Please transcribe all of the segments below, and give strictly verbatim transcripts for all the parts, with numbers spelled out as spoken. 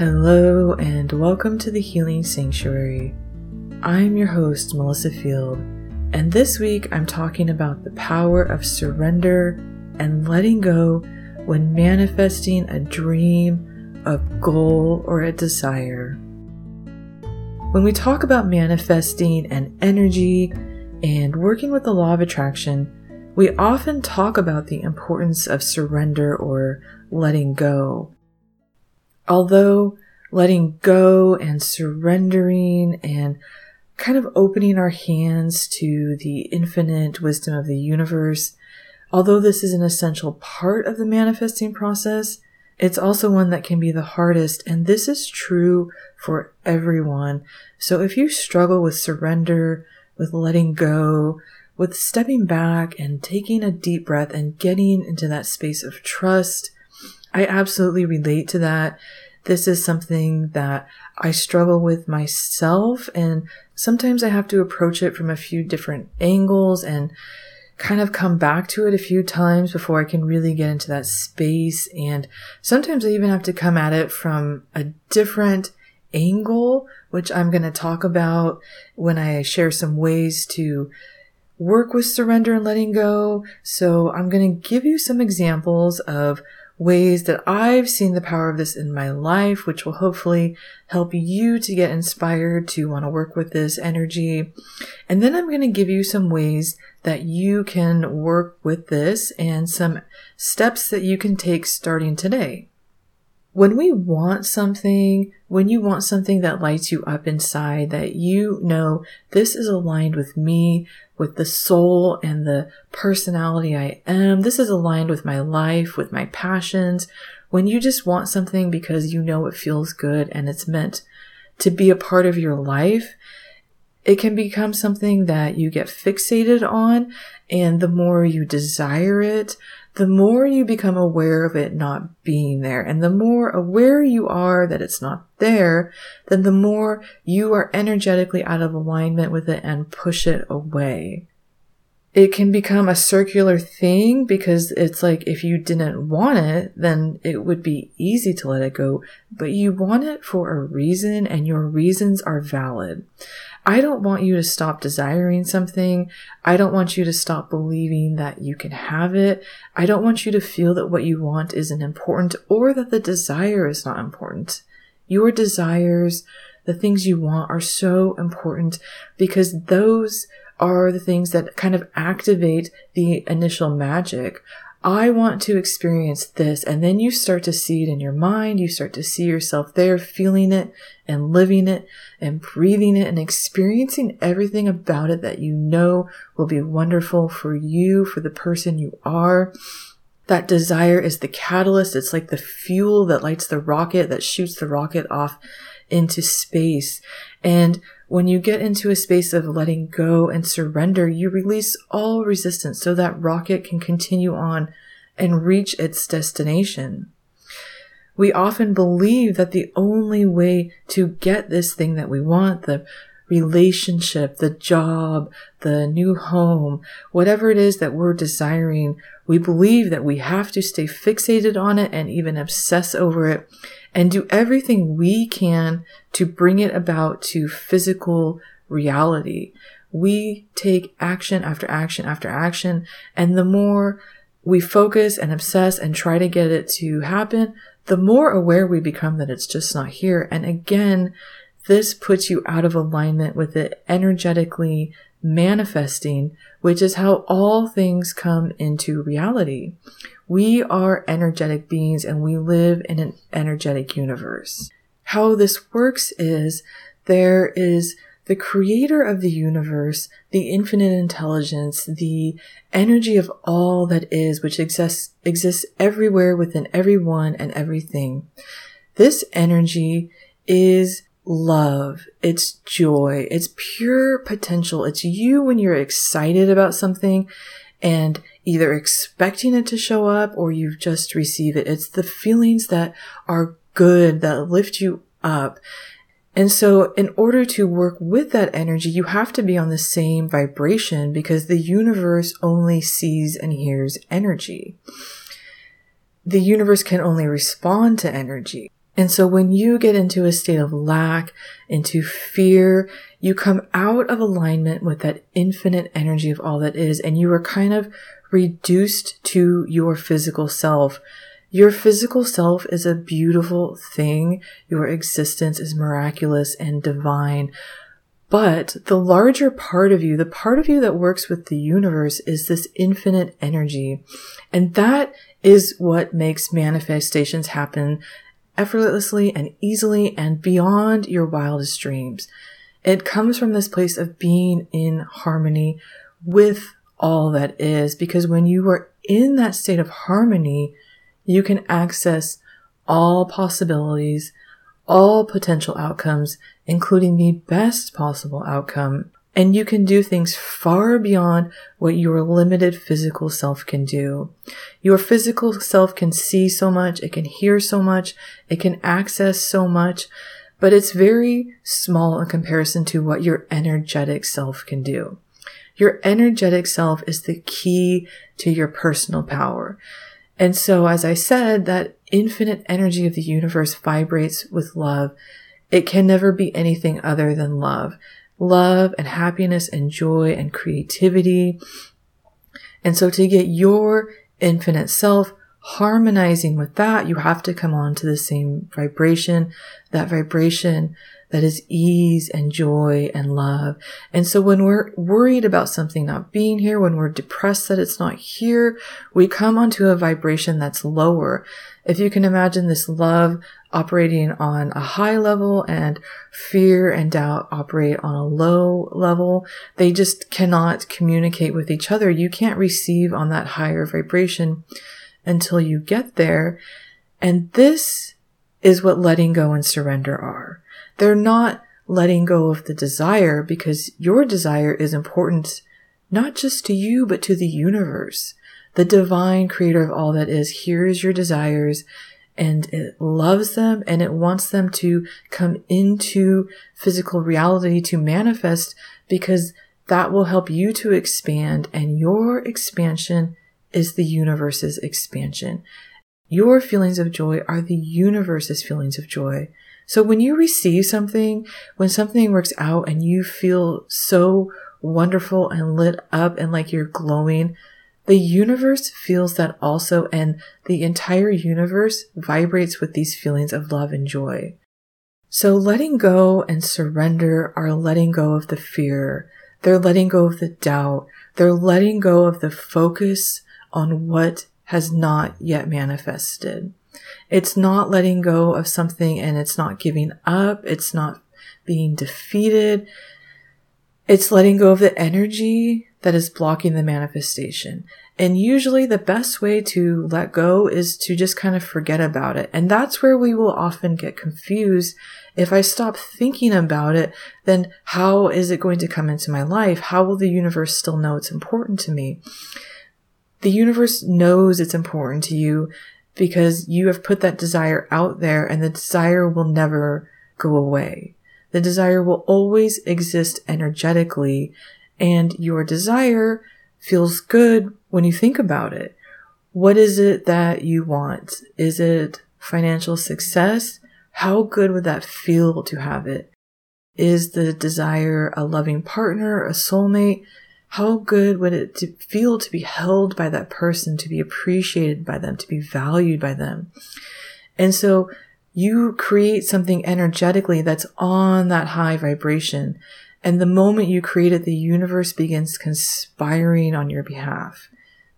Hello and welcome to The Healing Sanctuary. I'm your host, Melissa Field, and this week I'm talking about the power of surrender and letting go when manifesting a dream, a goal, or a desire. When we talk about manifesting and energy and working with the law of attraction, we often talk about the importance of surrender or letting go. Although letting go and surrendering and kind of opening our hands to the infinite wisdom of the universe, although this is an essential part of the manifesting process, it's also one that can be the hardest, and this is true for everyone. So if you struggle with surrender, with letting go, with stepping back and taking a deep breath and getting into that space of trust, I absolutely relate to that. This is something that I struggle with myself, and sometimes I have to approach it from a few different angles and kind of come back to it a few times before I can really get into that space. And sometimes I even have to come at it from a different angle, which I'm going to talk about when I share some ways to work with surrender and letting go. So I'm going to give you some examples of ways that I've seen the power of this in my life, which will hopefully help you to get inspired to want to work with this energy. And then I'm going to give you some ways that you can work with this and some steps that you can take starting today. When we want something, when you want something that lights you up inside, that you know this is aligned with me, with the soul and the personality I am. This is aligned with my life, with my passions. When you just want something because you know it feels good and it's meant to be a part of your life, it can become something that you get fixated on. And the more you desire it, the more you become aware of it not being there. And the more aware you are that it's not there, then the more you are energetically out of alignment with it and push it away. It can become a circular thing because it's like if you didn't want it, then it would be easy to let it go. But you want it for a reason, and your reasons are valid. I don't want you to stop desiring something. I don't want you to stop believing that you can have it. I don't want you to feel that what you want isn't important or that the desire is not important. Your desires, the things you want, are so important because those are the things that kind of activate the initial magic. I want to experience this. And then you start to see it in your mind. You start to see yourself there, feeling it and living it and breathing it and experiencing everything about it that you know will be wonderful for you, for the person you are. That desire is the catalyst. It's like the fuel that lights the rocket, that shoots the rocket off into space. And when you get into a space of letting go and surrender, you release all resistance so that rocket can continue on and reach its destination. We often believe that the only way to get this thing that we want, the relationship, the job, the new home, whatever it is that we're desiring, we believe that we have to stay fixated on it and even obsess over it and do everything we can to bring it about to physical reality. We take action after action after action, and the more we focus and obsess and try to get it to happen, the more aware we become that it's just not here. And again, this puts you out of alignment with it energetically manifesting, which is how all things come into reality. We are energetic beings and we live in an energetic universe. How this works is there is the creator of the universe, the infinite intelligence, the energy of all that is, which exists, exists everywhere within everyone and everything. This energy is love, it's joy, it's pure potential. It's you when you're excited about something and either expecting it to show up or you just receive it. It's the feelings that are good, that lift you up. And so in order to work with that energy, you have to be on the same vibration because the universe only sees and hears energy. The universe can only respond to energy. And so when you get into a state of lack, into fear, you come out of alignment with that infinite energy of all that is, and you are kind of reduced to your physical self. Your physical self is a beautiful thing. Your existence is miraculous and divine. But the larger part of you, the part of you that works with the universe, is this infinite energy. And that is what makes manifestations happen effortlessly and easily and beyond your wildest dreams. It comes from this place of being in harmony with all that is, because when you are in that state of harmony, you can access all possibilities, all potential outcomes, including the best possible outcome. And you can do things far beyond what your limited physical self can do. Your physical self can see so much, it can hear so much, it can access so much, but it's very small in comparison to what your energetic self can do. Your energetic self is the key to your personal power. And so, as I said, that infinite energy of the universe vibrates with love. It can never be anything other than love. Love and happiness and joy and creativity. And so to get your infinite self harmonizing with that, you have to come on to the same vibration, that vibration that is ease and joy and love. And so when we're worried about something not being here, when we're depressed that it's not here, we come onto a vibration that's lower. If you can imagine this love operating on a high level and fear and doubt operate on a low level, they just cannot communicate with each other. You can't receive on that higher vibration until you get there. And this is what letting go and surrender are. They're not letting go of the desire, because your desire is important not just to you, but to the universe. The divine creator of all that is hears your desires, and it loves them, and it wants them to come into physical reality to manifest, because that will help you to expand, and your expansion is the universe's expansion. Your feelings of joy are the universe's feelings of joy. So when you receive something, when something works out and you feel so wonderful and lit up and like you're glowing, the universe feels that also, and the entire universe vibrates with these feelings of love and joy. So letting go and surrender are letting go of the fear. They're letting go of the doubt. They're letting go of the focus on what has not yet manifested. It's not letting go of something and it's not giving up. It's not being defeated. It's letting go of the energy that is blocking the manifestation. And usually the best way to let go is to just kind of forget about it. And that's where we will often get confused. If I stop thinking about it, then how is it going to come into my life? How will the universe still know it's important to me? The universe knows it's important to you because you have put that desire out there, and the desire will never go away. The desire will always exist energetically, and your desire feels good when you think about it. What is it that you want? Is it financial success? How good would that feel to have it? Is the desire a loving partner, a soulmate? How good would it to feel to be held by that person, to be appreciated by them, to be valued by them? And so you create something energetically that's on that high vibration. And the moment you create it, the universe begins conspiring on your behalf.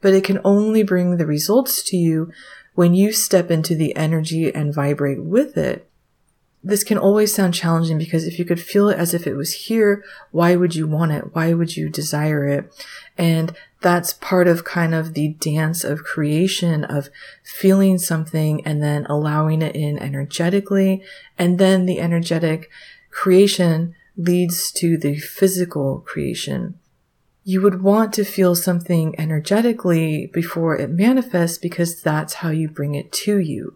But it can only bring the results to you when you step into the energy and vibrate with it. This can always sound challenging, because if you could feel it as if it was here, why would you want it? Why would you desire it? And that's part of kind of the dance of creation, of feeling something and then allowing it in energetically. And then the energetic creation leads to the physical creation. you would want to feel something energetically before it manifests, because that's how you bring it to you.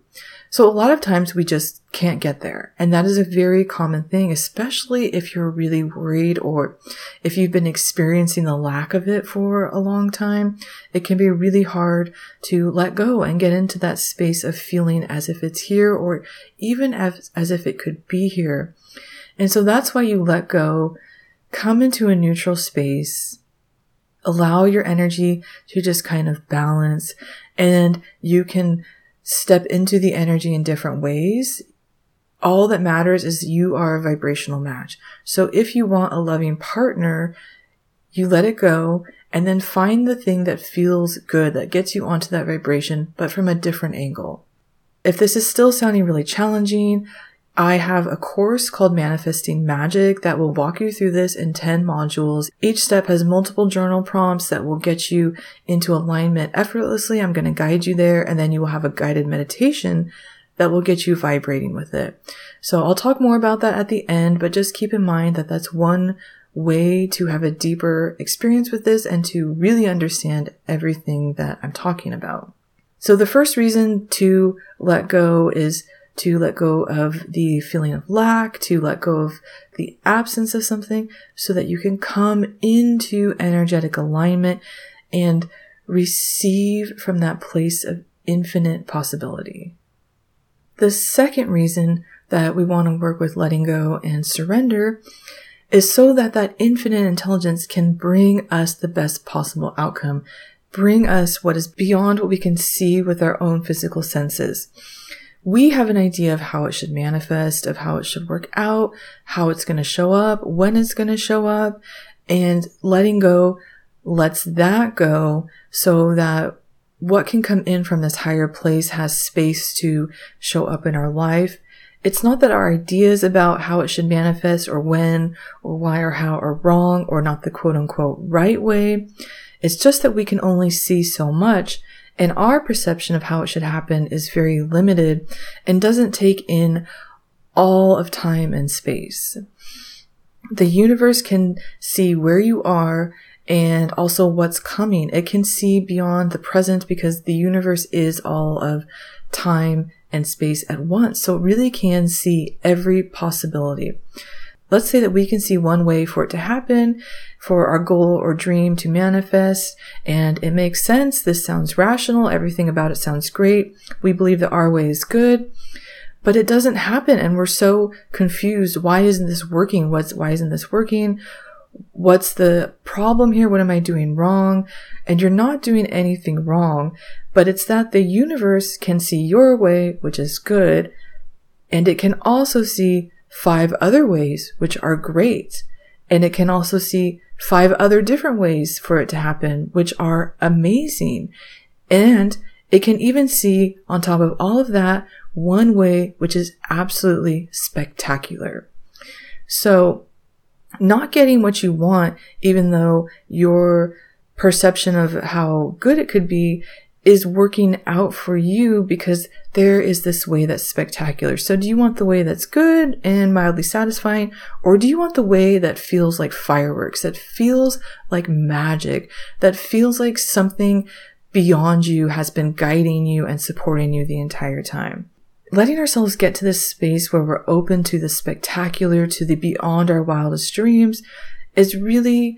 So a lot of times we just can't get there. And that is a very common thing, especially if you're really worried or if you've been experiencing the lack of it for a long time. It can be really hard to let go and get into that space of feeling as if it's here, or even as, as if it could be here. And so that's why you let go, come into a neutral space, allow your energy to just kind of balance, and you can step into the energy in different ways. All that matters is you are a vibrational match. So if you want a loving partner, you let it go and then find the thing that feels good, that gets you onto that vibration, but from a different angle. If this is still sounding really challenging, I have a course called Manifesting Magic that will walk you through this in ten modules. Each step has multiple journal prompts that will get you into alignment effortlessly. I'm going to guide you there, and then you will have a guided meditation that will get you vibrating with it. So I'll talk more about that at the end, but just keep in mind that that's one way to have a deeper experience with this and to really understand everything that I'm talking about. So the first reason to let go is to let go of the feeling of lack, to let go of the absence of something, so that you can come into energetic alignment and receive from that place of infinite possibility. The second reason that we want to work with letting go and surrender is so that that infinite intelligence can bring us the best possible outcome, bring us what is beyond what we can see with our own physical senses. We have an idea of how it should manifest, of how it should work out, how it's going to show up, when it's going to show up, and letting go lets that go so that what can come in from this higher place has space to show up in our life. It's not that our ideas about how it should manifest or when or why or how are wrong or not the quote unquote right way. It's just that we can only see so much. And our perception of how it should happen is very limited and doesn't take in all of time and space. The universe can see where you are and also what's coming. It can see beyond the present because the universe is all of time and space at once. So it really can see every possibility. Let's say that we can see one way for it to happen, for our goal or dream to manifest, and it makes sense. This sounds rational. Everything about it sounds great. We believe that our way is good, but it doesn't happen. And we're so confused. Why isn't this working? What's, why isn't this working? What's the problem here? What am I doing wrong? And you're not doing anything wrong, but it's that the universe can see your way, which is good. And it can also see five other ways, which are great. And it can also see five other different ways for it to happen, which are amazing. And it can even see, on top of all of that, one way, which is absolutely spectacular. So not getting what you want, even though your perception of how good it could be is working out for you because there is this way that's spectacular. So do you want the way that's good and mildly satisfying, or do you want the way that feels like fireworks, that feels like magic, that feels like something beyond you has been guiding you and supporting you the entire time? Letting ourselves get to this space where we're open to the spectacular, to the beyond our wildest dreams, is really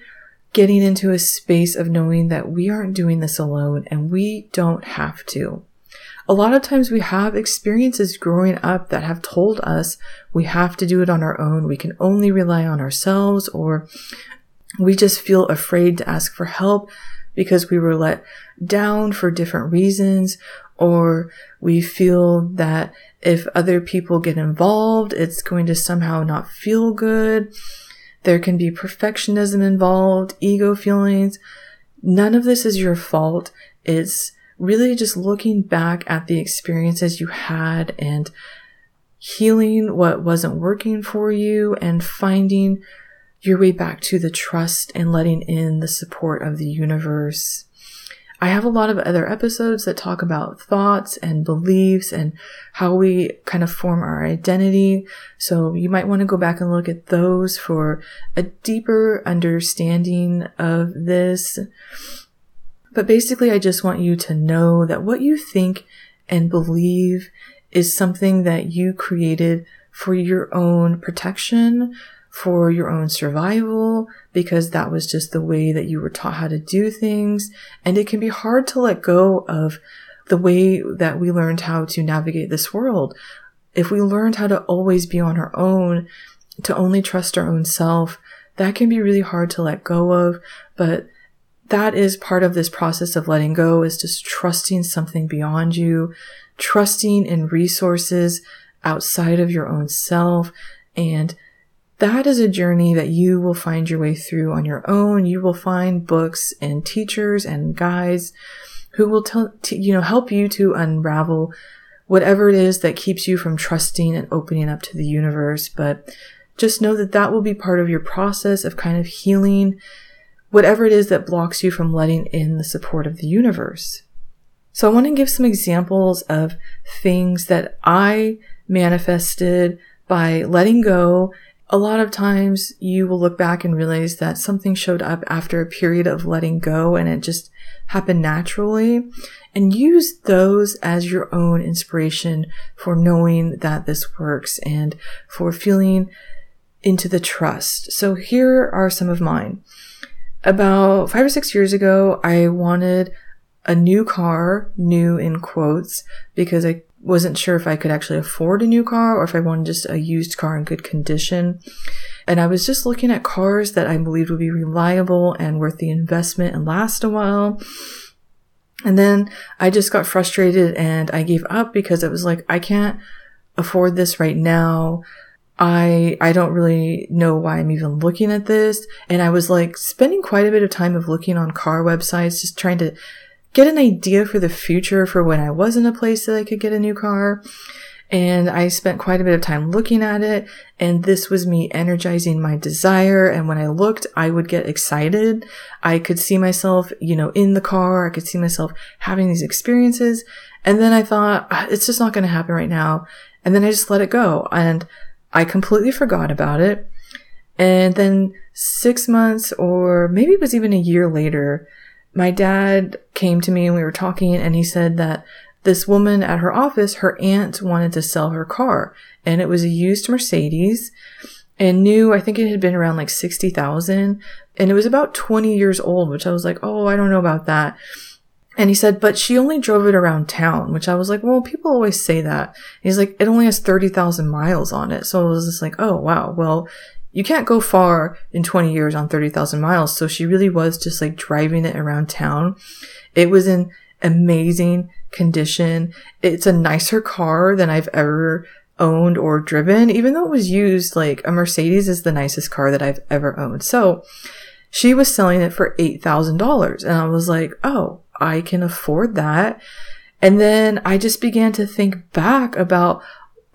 getting into a space of knowing that we aren't doing this alone and we don't have to. A lot of times we have experiences growing up that have told us we have to do it on our own. We can only rely on ourselves, or we just feel afraid to ask for help because we were let down for different reasons, or we feel that if other people get involved, it's going to somehow not feel good. There can be perfectionism involved, ego feelings. None of this is your fault. It's really just looking back at the experiences you had and healing what wasn't working for you and finding your way back to the trust and letting in the support of the universe. I have a lot of other episodes that talk about thoughts and beliefs and how we kind of form our identity. So you might want to go back and look at those for a deeper understanding of this. But basically, I just want you to know that what you think and believe is something that you created for your own protection, for your own survival, because that was just the way that you were taught how to do things. And it can be hard to let go of the way that we learned how to navigate this world. If we learned how to always be on our own, to only trust our own self, that can be really hard to let go of. But that is part of this process of letting go, is just trusting something beyond you, trusting in resources outside of your own self. And that is a journey that you will find your way through on your own. You will find books and teachers and guides who will tell, t- you know, help you to unravel whatever it is that keeps you from trusting and opening up to the universe. But just know that that will be part of your process of kind of healing whatever it is that blocks you from letting in the support of the universe. So I want to give some examples of things that I manifested by letting go. A lot of times you will look back and realize that something showed up after a period of letting go and it just happened naturally. And use those as your own inspiration for knowing that this works and for feeling into the trust. So here are some of mine. About five or six years ago, I wanted a new car, new in quotes, because I wasn't sure if I could actually afford a new car or if I wanted just a used car in good condition. And I was just looking at cars that I believed would be reliable and worth the investment and last a while. And then I just got frustrated and I gave up because it was like, I can't afford this right now. I, I don't really know why I'm even looking at this. And I was like spending quite a bit of time of looking on car websites, just trying to get an idea for the future for when I was in a place that I could get a new car. And I spent quite a bit of time looking at it. And this was me energizing my desire. And when I looked, I would get excited. I could see myself, you know, in the car. I could see myself having these experiences. And then I thought, it's just not going to happen right now. And then I just let it go. And I completely forgot about it. And then six months or maybe it was even a year later, my dad came to me and we were talking and he said that this woman at her office, her aunt wanted to sell her car and it was a used Mercedes and new. I think it had been around like sixty thousand and it was about twenty years old, which I was like, oh, I don't know about that. And he said, but she only drove it around town, which I was like, well, people always say that. And he's like, it only has thirty thousand miles on it. So I was just like, oh, wow. Well, you can't go far in twenty years on thirty thousand miles. So she really was just like driving it around town. It was in amazing condition. It's a nicer car than I've ever owned or driven, even though it was used. Like a Mercedes is the nicest car that I've ever owned. So she was selling it for eight thousand dollars. And I was like, oh, I can afford that. And then I just began to think back about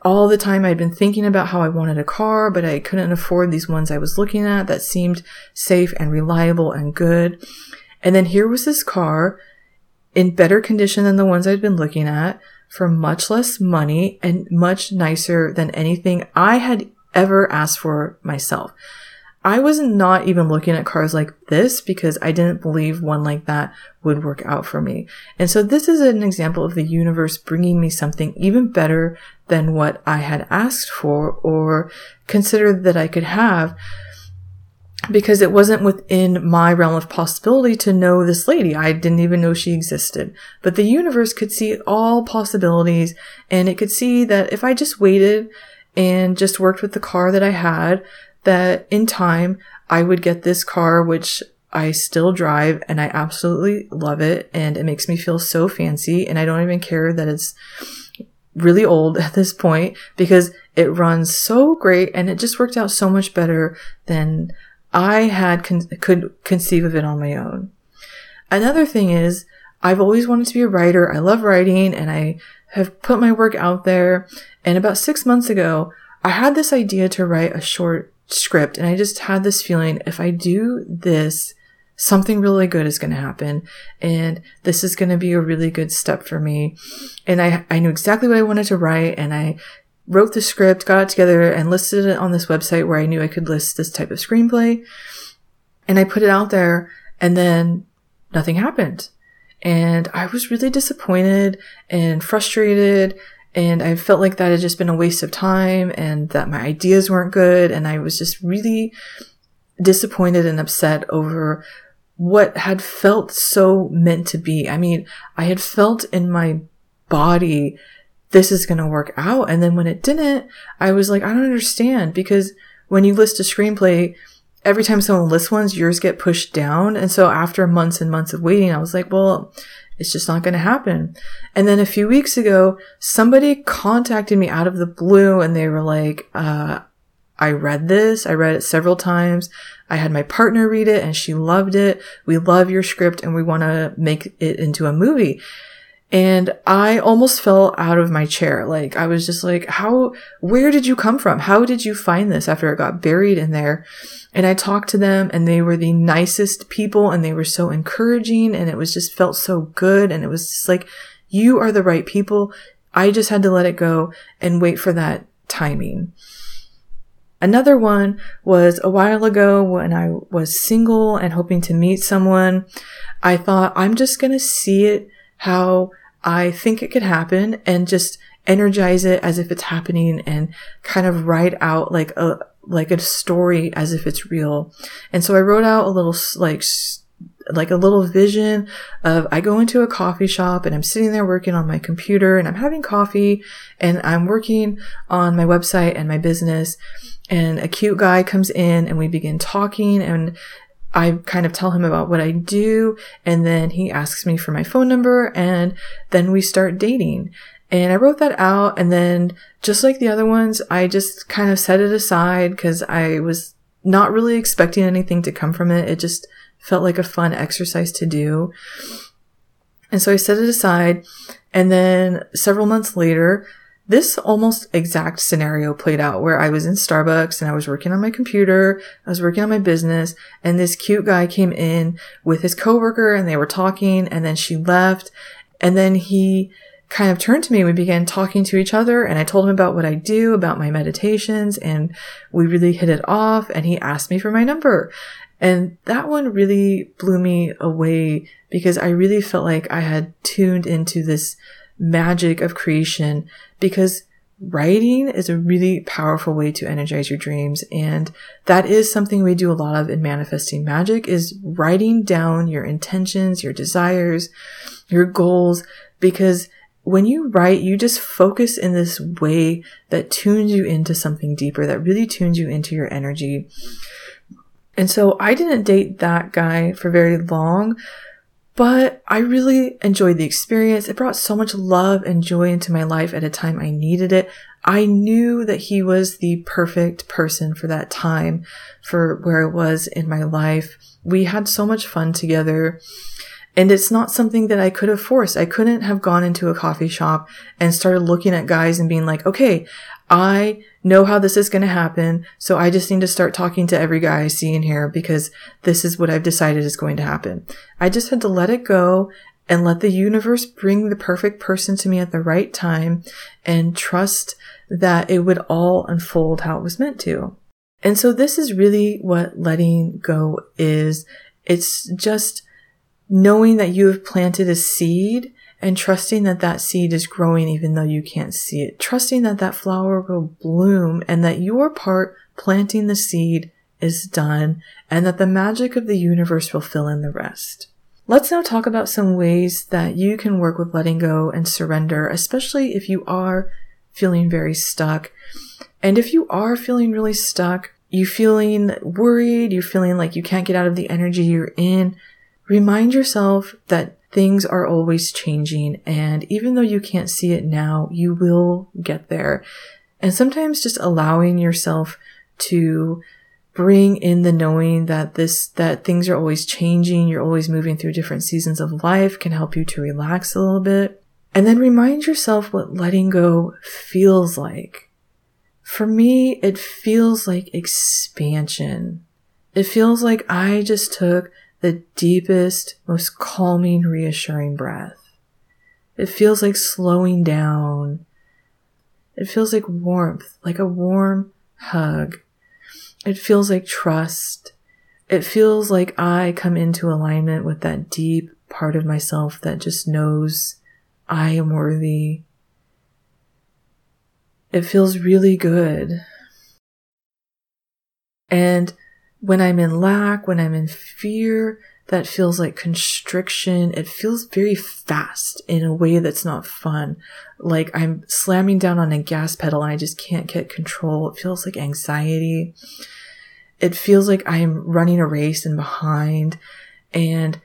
all the time I'd been thinking about how I wanted a car, but I couldn't afford these ones I was looking at that seemed safe and reliable and good. And then here was this car in better condition than the ones I'd been looking at for much less money and much nicer than anything I had ever asked for myself. I was not even looking at cars like this because I didn't believe one like that would work out for me. And so this is an example of the universe bringing me something even better than what I had asked for or considered that I could have, because it wasn't within my realm of possibility to know this lady. I didn't even know she existed. But the universe could see all possibilities and it could see that if I just waited and just worked with the car that I had, that in time I would get this car, which I still drive and I absolutely love it. And it makes me feel so fancy. And I don't even care that it's really old at this point because it runs so great and it just worked out so much better than I had con- could conceive of it on my own. Another thing is I've always wanted to be a writer. I love writing and I have put my work out there. And about six months ago, I had this idea to write a short script and I just had this feeling, if I do this something really good is going to happen, and this is going to be a really good step for me. And I, I knew exactly what I wanted to write, and I wrote the script, got it together, and listed it on this website where I knew I could list this type of screenplay. And I put it out there, and then nothing happened. And I was really disappointed and frustrated, and I felt like that had just been a waste of time and that my ideas weren't good. And I was just really disappointed and upset over what had felt so meant to be. I mean, I had felt in my body, this is going to work out. And then when it didn't, I was like, I don't understand, because when you list a screenplay, every time someone lists ones, yours get pushed down. And so after months and months of waiting, I was like, well, it's just not going to happen. And then a few weeks ago, somebody contacted me out of the blue, and they were like, uh, I read this. I read it several times. I had my partner read it and she loved it. We love your script and we want to make it into a movie. And I almost fell out of my chair. Like, I was just like, how, where did you come from? How did you find this after it got buried in there? And I talked to them, and they were the nicest people, and they were so encouraging, and it was just felt so good. And it was just like, you are the right people. I just had to let it go and wait for that timing. Another one was a while ago when I was single and hoping to meet someone. I thought, I'm just going to see it how I think it could happen and just energize it as if it's happening, and kind of write out like a, like a story as if it's real. And so I wrote out a little, like, like a little vision of, I go into a coffee shop and I'm sitting there working on my computer and I'm having coffee and I'm working on my website and my business. And a cute guy comes in and we begin talking, and I kind of tell him about what I do. And then he asks me for my phone number, and then we start dating. And I wrote that out. And then just like the other ones, I just kind of set it aside because I was not really expecting anything to come from it. It just felt like a fun exercise to do. And so I set it aside. And then several months later, this almost exact scenario played out where I was in Starbucks and I was working on my computer. I was working on my business, and this cute guy came in with his coworker, and they were talking, and then she left. And then he kind of turned to me. We began talking to each other, and I told him about what I do, about my meditations, and we really hit it off. And he asked me for my number. And that one really blew me away because I really felt like I had tuned into this magic of creation, because writing is a really powerful way to energize your dreams. And that is something we do a lot of in Manifesting Magic, is writing down your intentions, your desires, your goals, because when you write, you just focus in this way that tunes you into something deeper, that really tunes you into your energy. And so I didn't date that guy for very long, but I really enjoyed the experience. It brought so much love and joy into my life at a time I needed it. I knew that he was the perfect person for that time, for where I was in my life. We had so much fun together. And it's not something that I could have forced. I couldn't have gone into a coffee shop and started looking at guys and being like, okay, I know how this is going to happen, so I just need to start talking to every guy I see in here because this is what I've decided is going to happen. I just had to let it go and let the universe bring the perfect person to me at the right time and trust that it would all unfold how it was meant to. And so this is really what letting go is. It's just knowing that you have planted a seed and trusting that that seed is growing even though you can't see it. Trusting that that flower will bloom and that your part planting the seed is done, and that the magic of the universe will fill in the rest. Let's now talk about some ways that you can work with letting go and surrender, especially if you are feeling very stuck. And if you are feeling really stuck, you're feeling worried, you're feeling like you can't get out of the energy you're in, remind yourself that things are always changing, and even though you can't see it now, you will get there. And sometimes just allowing yourself to bring in the knowing that this, that things are always changing, you're always moving through different seasons of life, can help you to relax a little bit. And then remind yourself what letting go feels like. For me, it feels like expansion. It feels like I just took the deepest, most calming, reassuring breath. It feels like slowing down. It feels like warmth, like a warm hug. It feels like trust. It feels like I come into alignment with that deep part of myself that just knows I am worthy. It feels really good. And when I'm in lack, when I'm in fear, that feels like constriction. It feels very fast in a way that's not fun. Like I'm slamming down on a gas pedal and I just can't get control. It feels like anxiety. It feels like I'm running a race and behind. And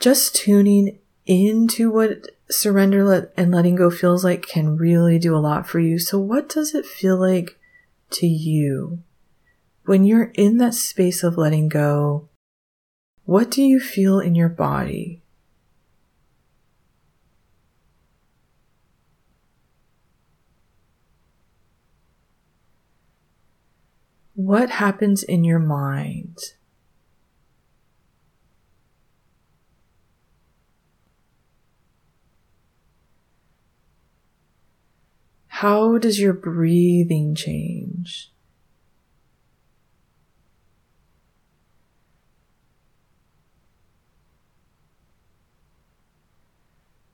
just tuning into what surrender and letting go feels like can really do a lot for you. So what does it feel like to you? When you're in that space of letting go, what do you feel in your body? What happens in your mind? How does your breathing change?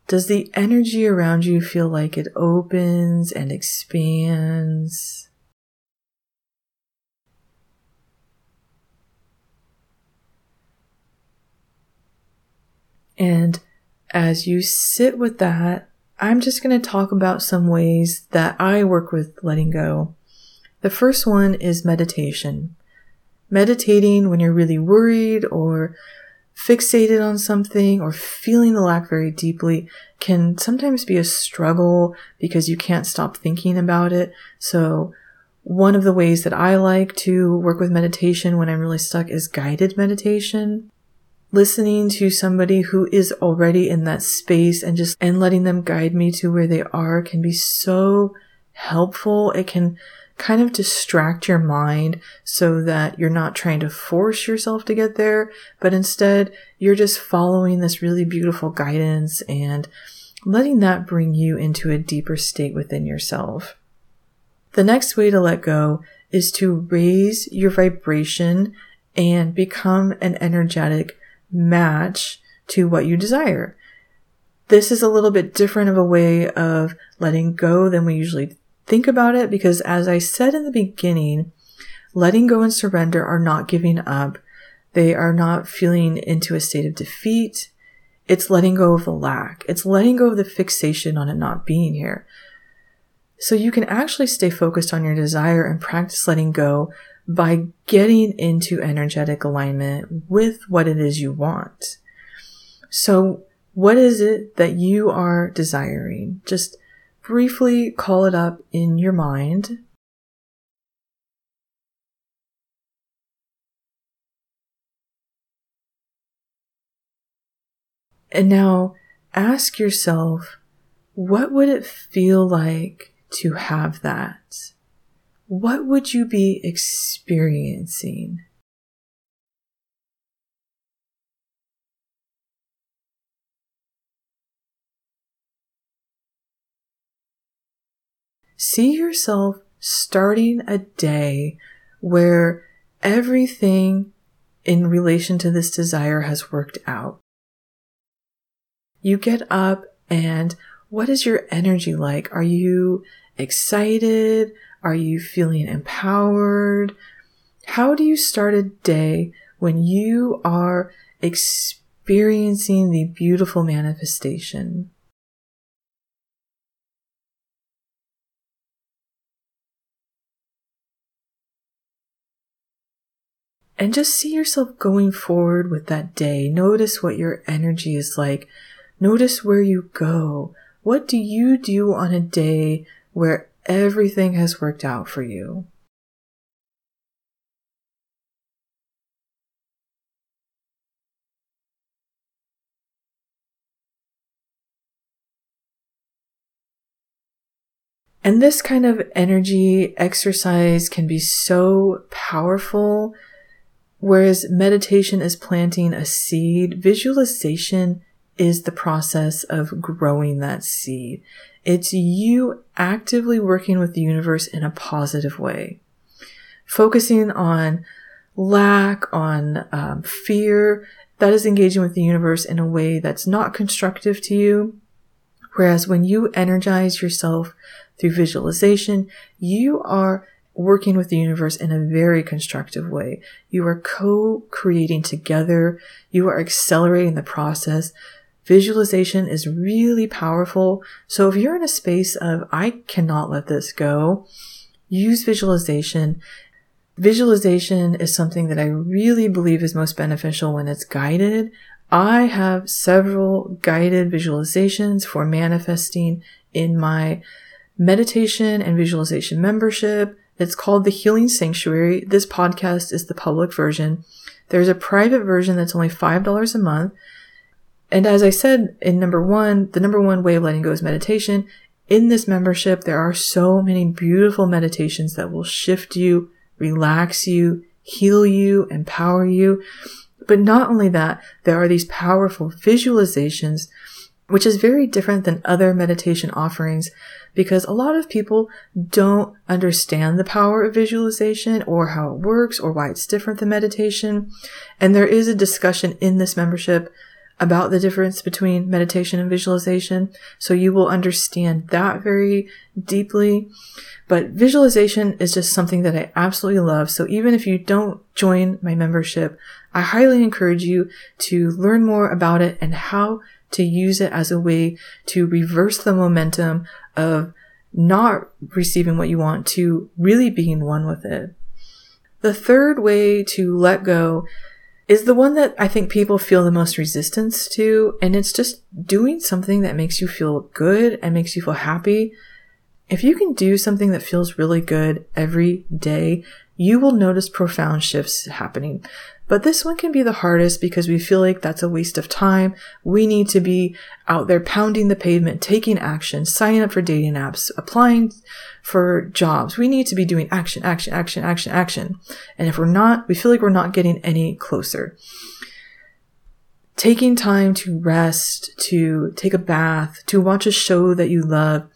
Does the energy around you feel like it opens and expands? And as you sit with that, I'm just going to talk about some ways that I work with letting go. The first one is meditation. Meditating when you're really worried or fixated on something or feeling the lack very deeply can sometimes be a struggle because you can't stop thinking about it. So one of the ways that I like to work with meditation when I'm really stuck is guided meditation. Listening to somebody who is already in that space and just and letting them guide me to where they are can be so helpful. It can kind of distract your mind so that you're not trying to force yourself to get there, but instead you're just following this really beautiful guidance and letting that bring you into a deeper state within yourself. The next way to let go is to raise your vibration and become an energetic match to what you desire. This is a little bit different of a way of letting go than we usually think about it, because as I said in the beginning, letting go and surrender are not giving up. They are not feeling into a state of defeat. It's letting go of the lack. It's letting go of the fixation on it not being here. So you can actually stay focused on your desire and practice letting go by getting into energetic alignment with what it is you want. So what is it that you are desiring? Just briefly call it up in your mind. And now ask yourself, what would it feel like to have that? What would you be experiencing? See yourself starting a day where everything in relation to this desire has worked out. You get up and what is your energy like? Are you excited? Are you feeling empowered? How do you start a day when you are experiencing the beautiful manifestation? And just see yourself going forward with that day. Notice what your energy is like. Notice where you go. What do you do on a day where everything has worked out for you? And this kind of energy exercise can be so powerful Whereas meditation is planting a seed, visualization is the process of growing that seed. It's you actively working with the universe in a positive way, focusing on lack, on um, fear. That is engaging with the universe in a way that's not constructive to you. Whereas when you energize yourself through visualization, you are working with the universe in a very constructive way. You are co-creating together. You are accelerating the process. Visualization is really powerful. So if you're in a space of, I cannot let this go, use visualization. Visualization is something that I really believe is most beneficial when it's guided. I have several guided visualizations for manifesting in my meditation and visualization membership. It's called The Healing Sanctuary. This podcast is the public version. There's a private version that's only five dollars a month. And as I said in number one, the number one way of letting go is meditation. In this membership, there are so many beautiful meditations that will shift you, relax you, heal you, empower you. But not only that, there are these powerful visualizations, which is very different than other meditation offerings because a lot of people don't understand the power of visualization or how it works or why it's different than meditation. And there is a discussion in this membership about the difference between meditation and visualization. So you will understand that very deeply. But visualization is just something that I absolutely love. So even if you don't join my membership, I highly encourage you to learn more about it and how to use it as a way to reverse the momentum of not receiving what you want to really being one with it. The third way to let go is the one that I think people feel the most resistance to, and it's just doing something that makes you feel good and makes you feel happy. If you can do something that feels really good every day, you will notice profound shifts happening. But this one can be the hardest because we feel like that's a waste of time. We need to be out there pounding the pavement, taking action, signing up for dating apps, applying for jobs. We need to be doing action, action, action, action, action. And if we're not, we feel like we're not getting any closer. Taking time to rest, to take a bath, to watch a show that you love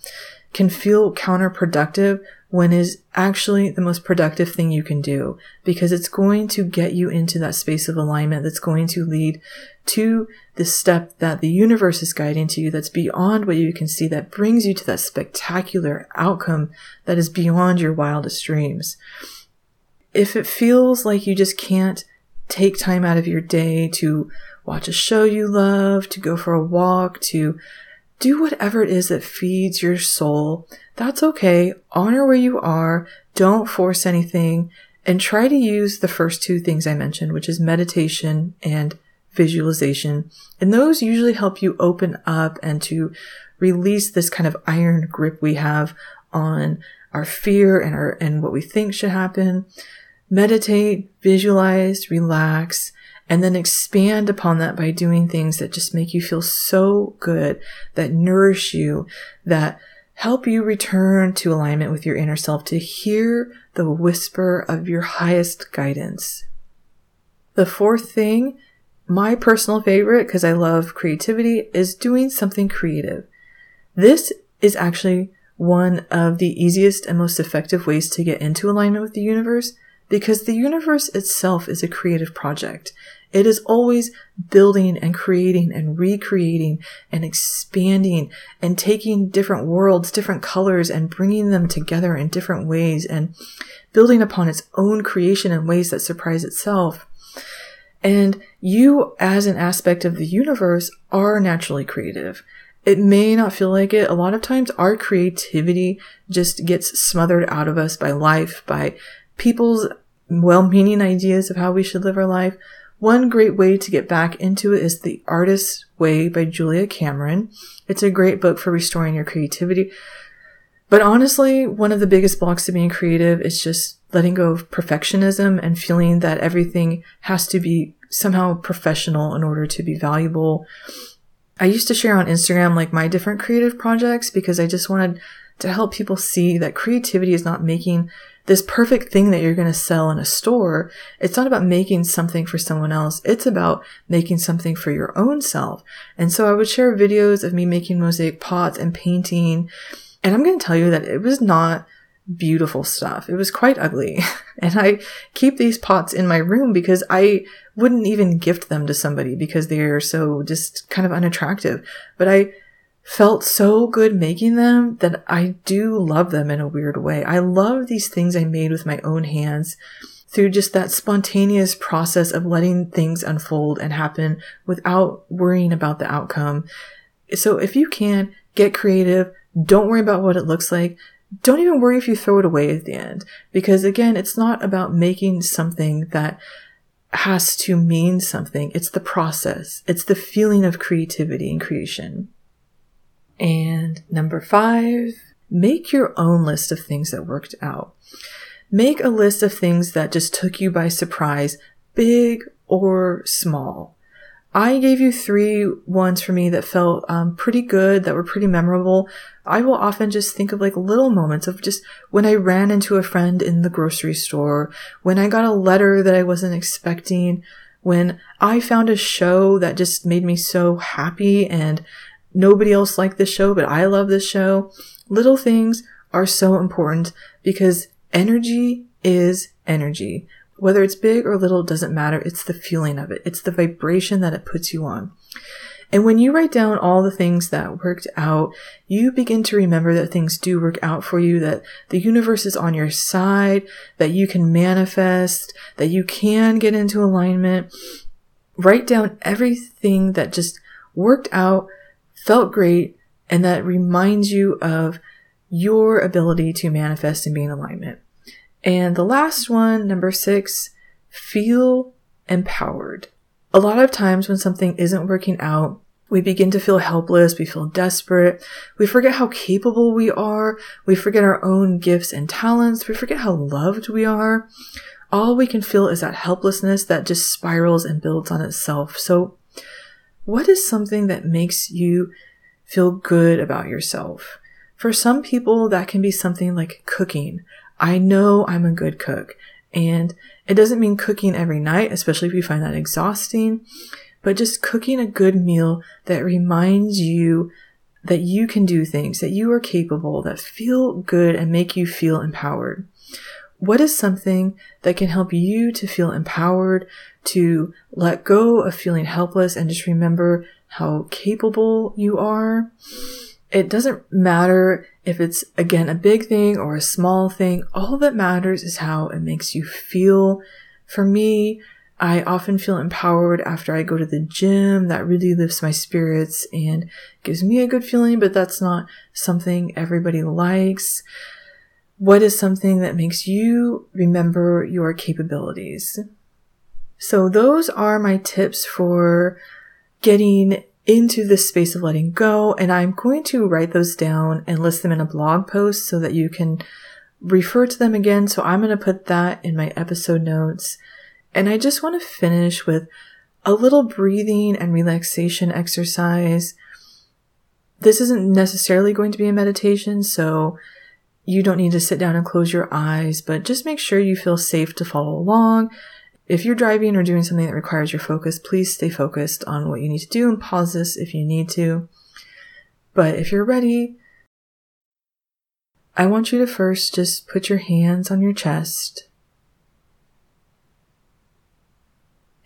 can feel counterproductive when is actually the most productive thing you can do, because it's going to get you into that space of alignment that's going to lead to the step that the universe is guiding to you, that's beyond what you can see, that brings you to that spectacular outcome that is beyond your wildest dreams. If it feels like you just can't take time out of your day to watch a show you love, to go for a walk, to do whatever it is that feeds your soul, that's okay. Honor where you are. Don't force anything. And try to use the first two things I mentioned, which is meditation and visualization. And those usually help you open up and to release this kind of iron grip we have on our fear and our and what we think should happen. Meditate, visualize, relax, and then expand upon that by doing things that just make you feel so good, that nourish you, that help you return to alignment with your inner self, to hear the whisper of your highest guidance. The fourth thing, my personal favorite, because I love creativity, is doing something creative. This is actually one of the easiest and most effective ways to get into alignment with the universe, because the universe itself is a creative project. It is always building and creating and recreating and expanding and taking different worlds, different colors, and bringing them together in different ways and building upon its own creation in ways that surprise itself. And you, as an aspect of the universe, are naturally creative. It may not feel like it. A lot of times our creativity just gets smothered out of us by life, by people's well-meaning ideas of how we should live our life. One great way to get back into it is The Artist's Way by Julia Cameron. It's a great book for restoring your creativity. But honestly, one of the biggest blocks to being creative is just letting go of perfectionism and feeling that everything has to be somehow professional in order to be valuable. I used to share on Instagram like my different creative projects because I just wanted to help people see that creativity is not making this perfect thing that you're going to sell in a store. It's not about making something for someone else. It's about making something for your own self. And so I would share videos of me making mosaic pots and painting. And I'm going to tell you that it was not beautiful stuff. It was quite ugly. And I keep these pots in my room because I wouldn't even gift them to somebody because they're so just kind of unattractive. But I felt so good making them that I do love them in a weird way. I love these things I made with my own hands through just that spontaneous process of letting things unfold and happen without worrying about the outcome. So if you can, get creative. Don't worry about what it looks like. Don't even worry if you throw it away at the end, because again, it's not about making something that has to mean something. It's the process. It's the feeling of creativity and creation. And number five, make your own list of things that worked out. Make a list of things that just took you by surprise, big or small. I gave you three ones for me that felt um, pretty good, that were pretty memorable. I will often just think of like little moments of just when I ran into a friend in the grocery store, when I got a letter that I wasn't expecting, when I found a show that just made me so happy and nobody else liked this show, but I love this show. Little things are so important because energy is energy. Whether it's big or little, doesn't matter. It's the feeling of it. It's the vibration that it puts you on. And when you write down all the things that worked out, you begin to remember that things do work out for you, that the universe is on your side, that you can manifest, that you can get into alignment. Write down everything that just worked out, felt great, and that reminds you of your ability to manifest and be in alignment. And the last one, number six, feel empowered. A lot of times when something isn't working out, we begin to feel helpless, we feel desperate, we forget how capable we are, we forget our own gifts and talents, we forget how loved we are. All we can feel is that helplessness that just spirals and builds on itself. So what is something that makes you feel good about yourself? For some people, that can be something like cooking. I know I'm a good cook, and it doesn't mean cooking every night, especially if you find that exhausting, but just cooking a good meal that reminds you that you can do things, that you are capable, that feel good and make you feel empowered. What is something that can help you to feel empowered, to let go of feeling helpless and just remember how capable you are? It doesn't matter if it's, again, a big thing or a small thing. All that matters is how it makes you feel. For me, I often feel empowered after I go to the gym. That really lifts my spirits and gives me a good feeling, but that's not something everybody likes. What is something that makes you remember your capabilities? So those are my tips for getting into this space of letting go. And I'm going to write those down and list them in a blog post so that you can refer to them again. So I'm going to put that in my episode notes. And I just want to finish with a little breathing and relaxation exercise. This isn't necessarily going to be a meditation, so you don't need to sit down and close your eyes, but just make sure you feel safe to follow along. If you're driving or doing something that requires your focus, please stay focused on what you need to do and pause this if you need to. But if you're ready, I want you to first just put your hands on your chest.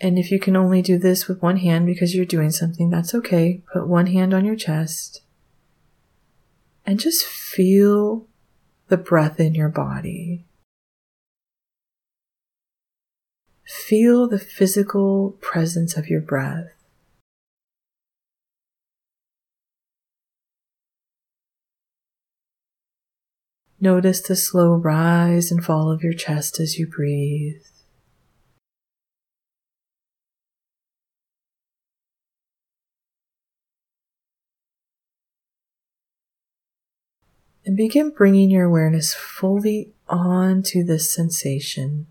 And if you can only do this with one hand because you're doing something, that's okay. Put one hand on your chest and just feel the breath in your body. Feel the physical presence of your breath. Notice the slow rise and fall of your chest as you breathe. And begin bringing your awareness fully onto this sensation.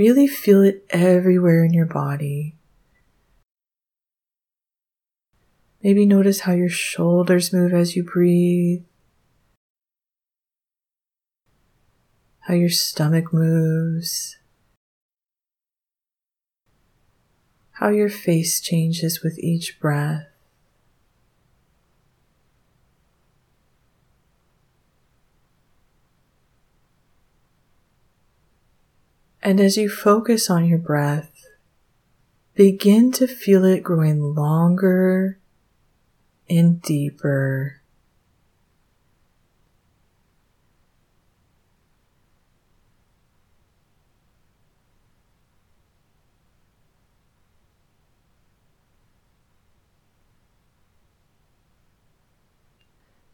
Really feel it everywhere in your body. Maybe notice how your shoulders move as you breathe, how your stomach moves, how your face changes with each breath. And as you focus on your breath, begin to feel it growing longer and deeper.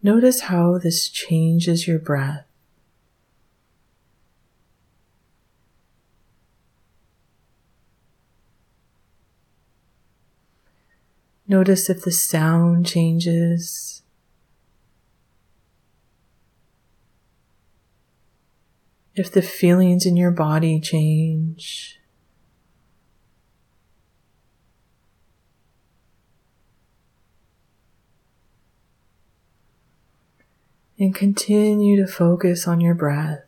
Notice how this changes your breath. Notice if the sound changes. If the feelings in your body change. And continue to focus on your breath,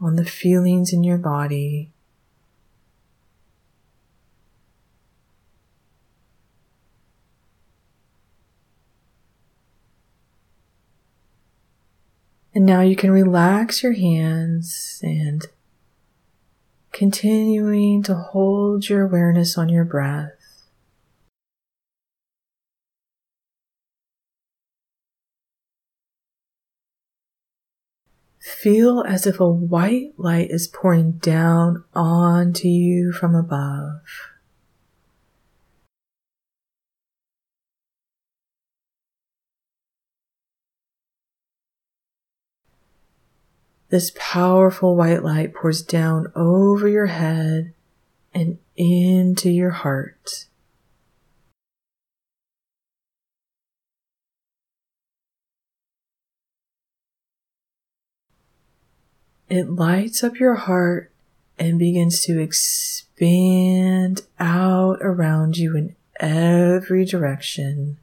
on the feelings in your body. And now you can relax your hands and continuing to hold your awareness on your breath. Feel as if a white light is pouring down onto you from above. This powerful white light pours down over your head and into your heart. It lights up your heart and begins to expand out around you in every direction.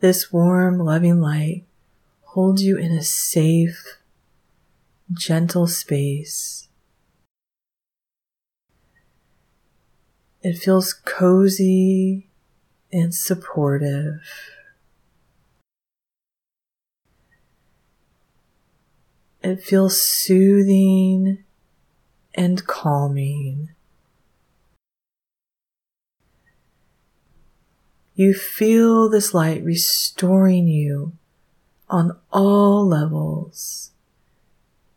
This warm, loving light holds you in a safe, gentle space. It feels cozy and supportive. It feels soothing and calming. You feel this light restoring you on all levels.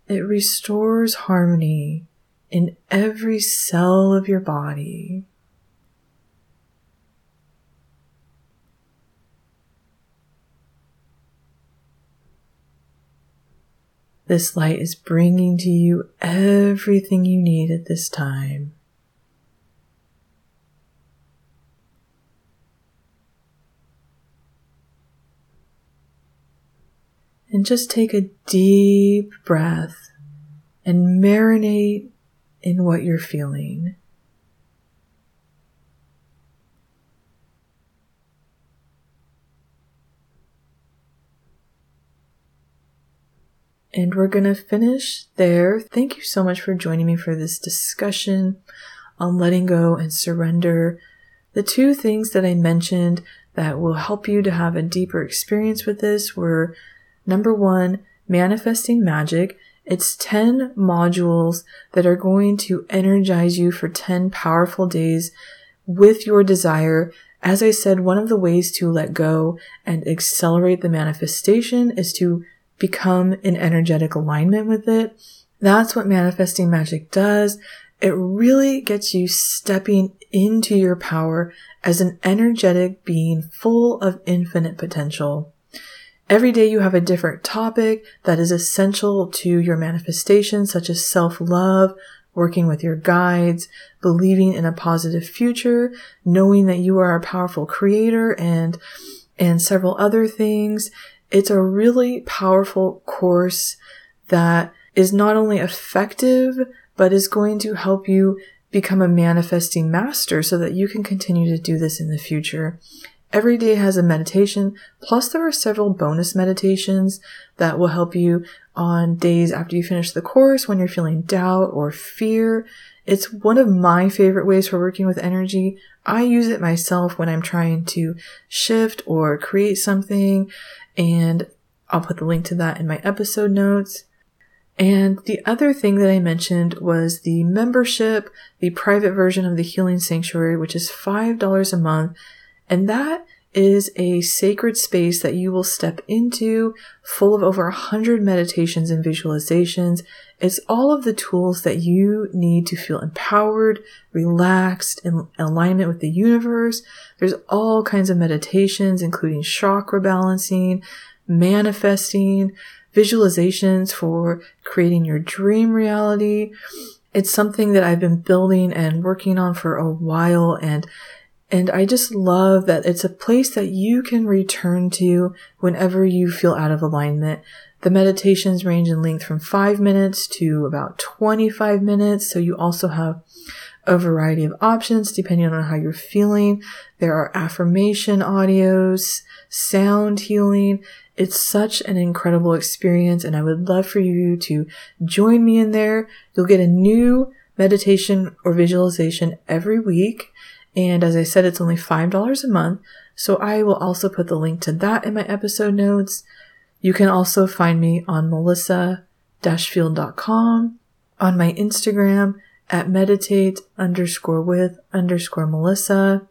It restores harmony in every cell of your body. This light is bringing to you everything you need at this time. And just take a deep breath and marinate in what you're feeling. And we're going to finish there. Thank you so much for joining me for this discussion on letting go and surrender. The two things that I mentioned that will help you to have a deeper experience with this were number one, Manifesting Magic. It's ten modules that are going to energize you for ten powerful days with your desire. As I said, one of the ways to let go and accelerate the manifestation is to become in energetic alignment with it. That's what Manifesting Magic does. It really gets you stepping into your power as an energetic being full of infinite potential. Every day you have a different topic that is essential to your manifestation, such as self-love, working with your guides, believing in a positive future, knowing that you are a powerful creator and and several other things. It's a really powerful course that is not only effective, but is going to help you become a manifesting master so that you can continue to do this in the future. Every day has a meditation, plus there are several bonus meditations that will help you on days after you finish the course when you're feeling doubt or fear. It's one of my favorite ways for working with energy. I use it myself when I'm trying to shift or create something, and I'll put the link to that in my episode notes. And the other thing that I mentioned was the membership, the private version of the Healing Sanctuary, which is five dollars a month. And that is a sacred space that you will step into, full of over one hundred meditations and visualizations. It's all of the tools that you need to feel empowered, relaxed, in alignment with the universe. There's all kinds of meditations, including chakra balancing, manifesting, visualizations for creating your dream reality. It's something that I've been building and working on for a while, and And I just love that it's a place that you can return to whenever you feel out of alignment. The meditations range in length from five minutes to about twenty-five minutes. So you also have a variety of options depending on how you're feeling. There are affirmation audios, sound healing. It's such an incredible experience, and I would love for you to join me in there. You'll get a new meditation or visualization every week. And as I said, it's only five dollars a month. So I will also put the link to that in my episode notes. You can also find me on melissa dash field dot com, on my Instagram at meditate underscore with underscore Melissa.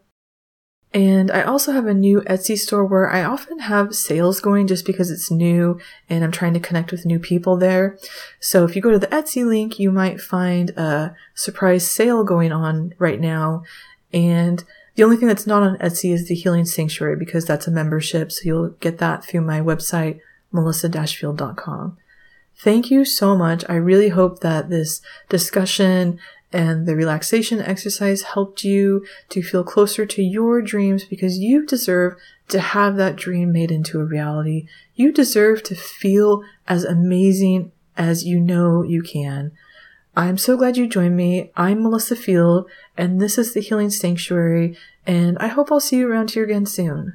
And I also have a new Etsy store where I often have sales going just because it's new and I'm trying to connect with new people there. So if you go to the Etsy link, you might find a surprise sale going on right now. And the only thing that's not on Etsy is the Healing Sanctuary, because that's a membership. So you'll get that through my website, melissa dash field dot com. Thank you so much. I really hope that this discussion and the relaxation exercise helped you to feel closer to your dreams, because you deserve to have that dream made into a reality. You deserve to feel as amazing as you know you can. I'm so glad you joined me. I'm Melissa Field, and this is the Healing Sanctuary, and I hope I'll see you around here again soon.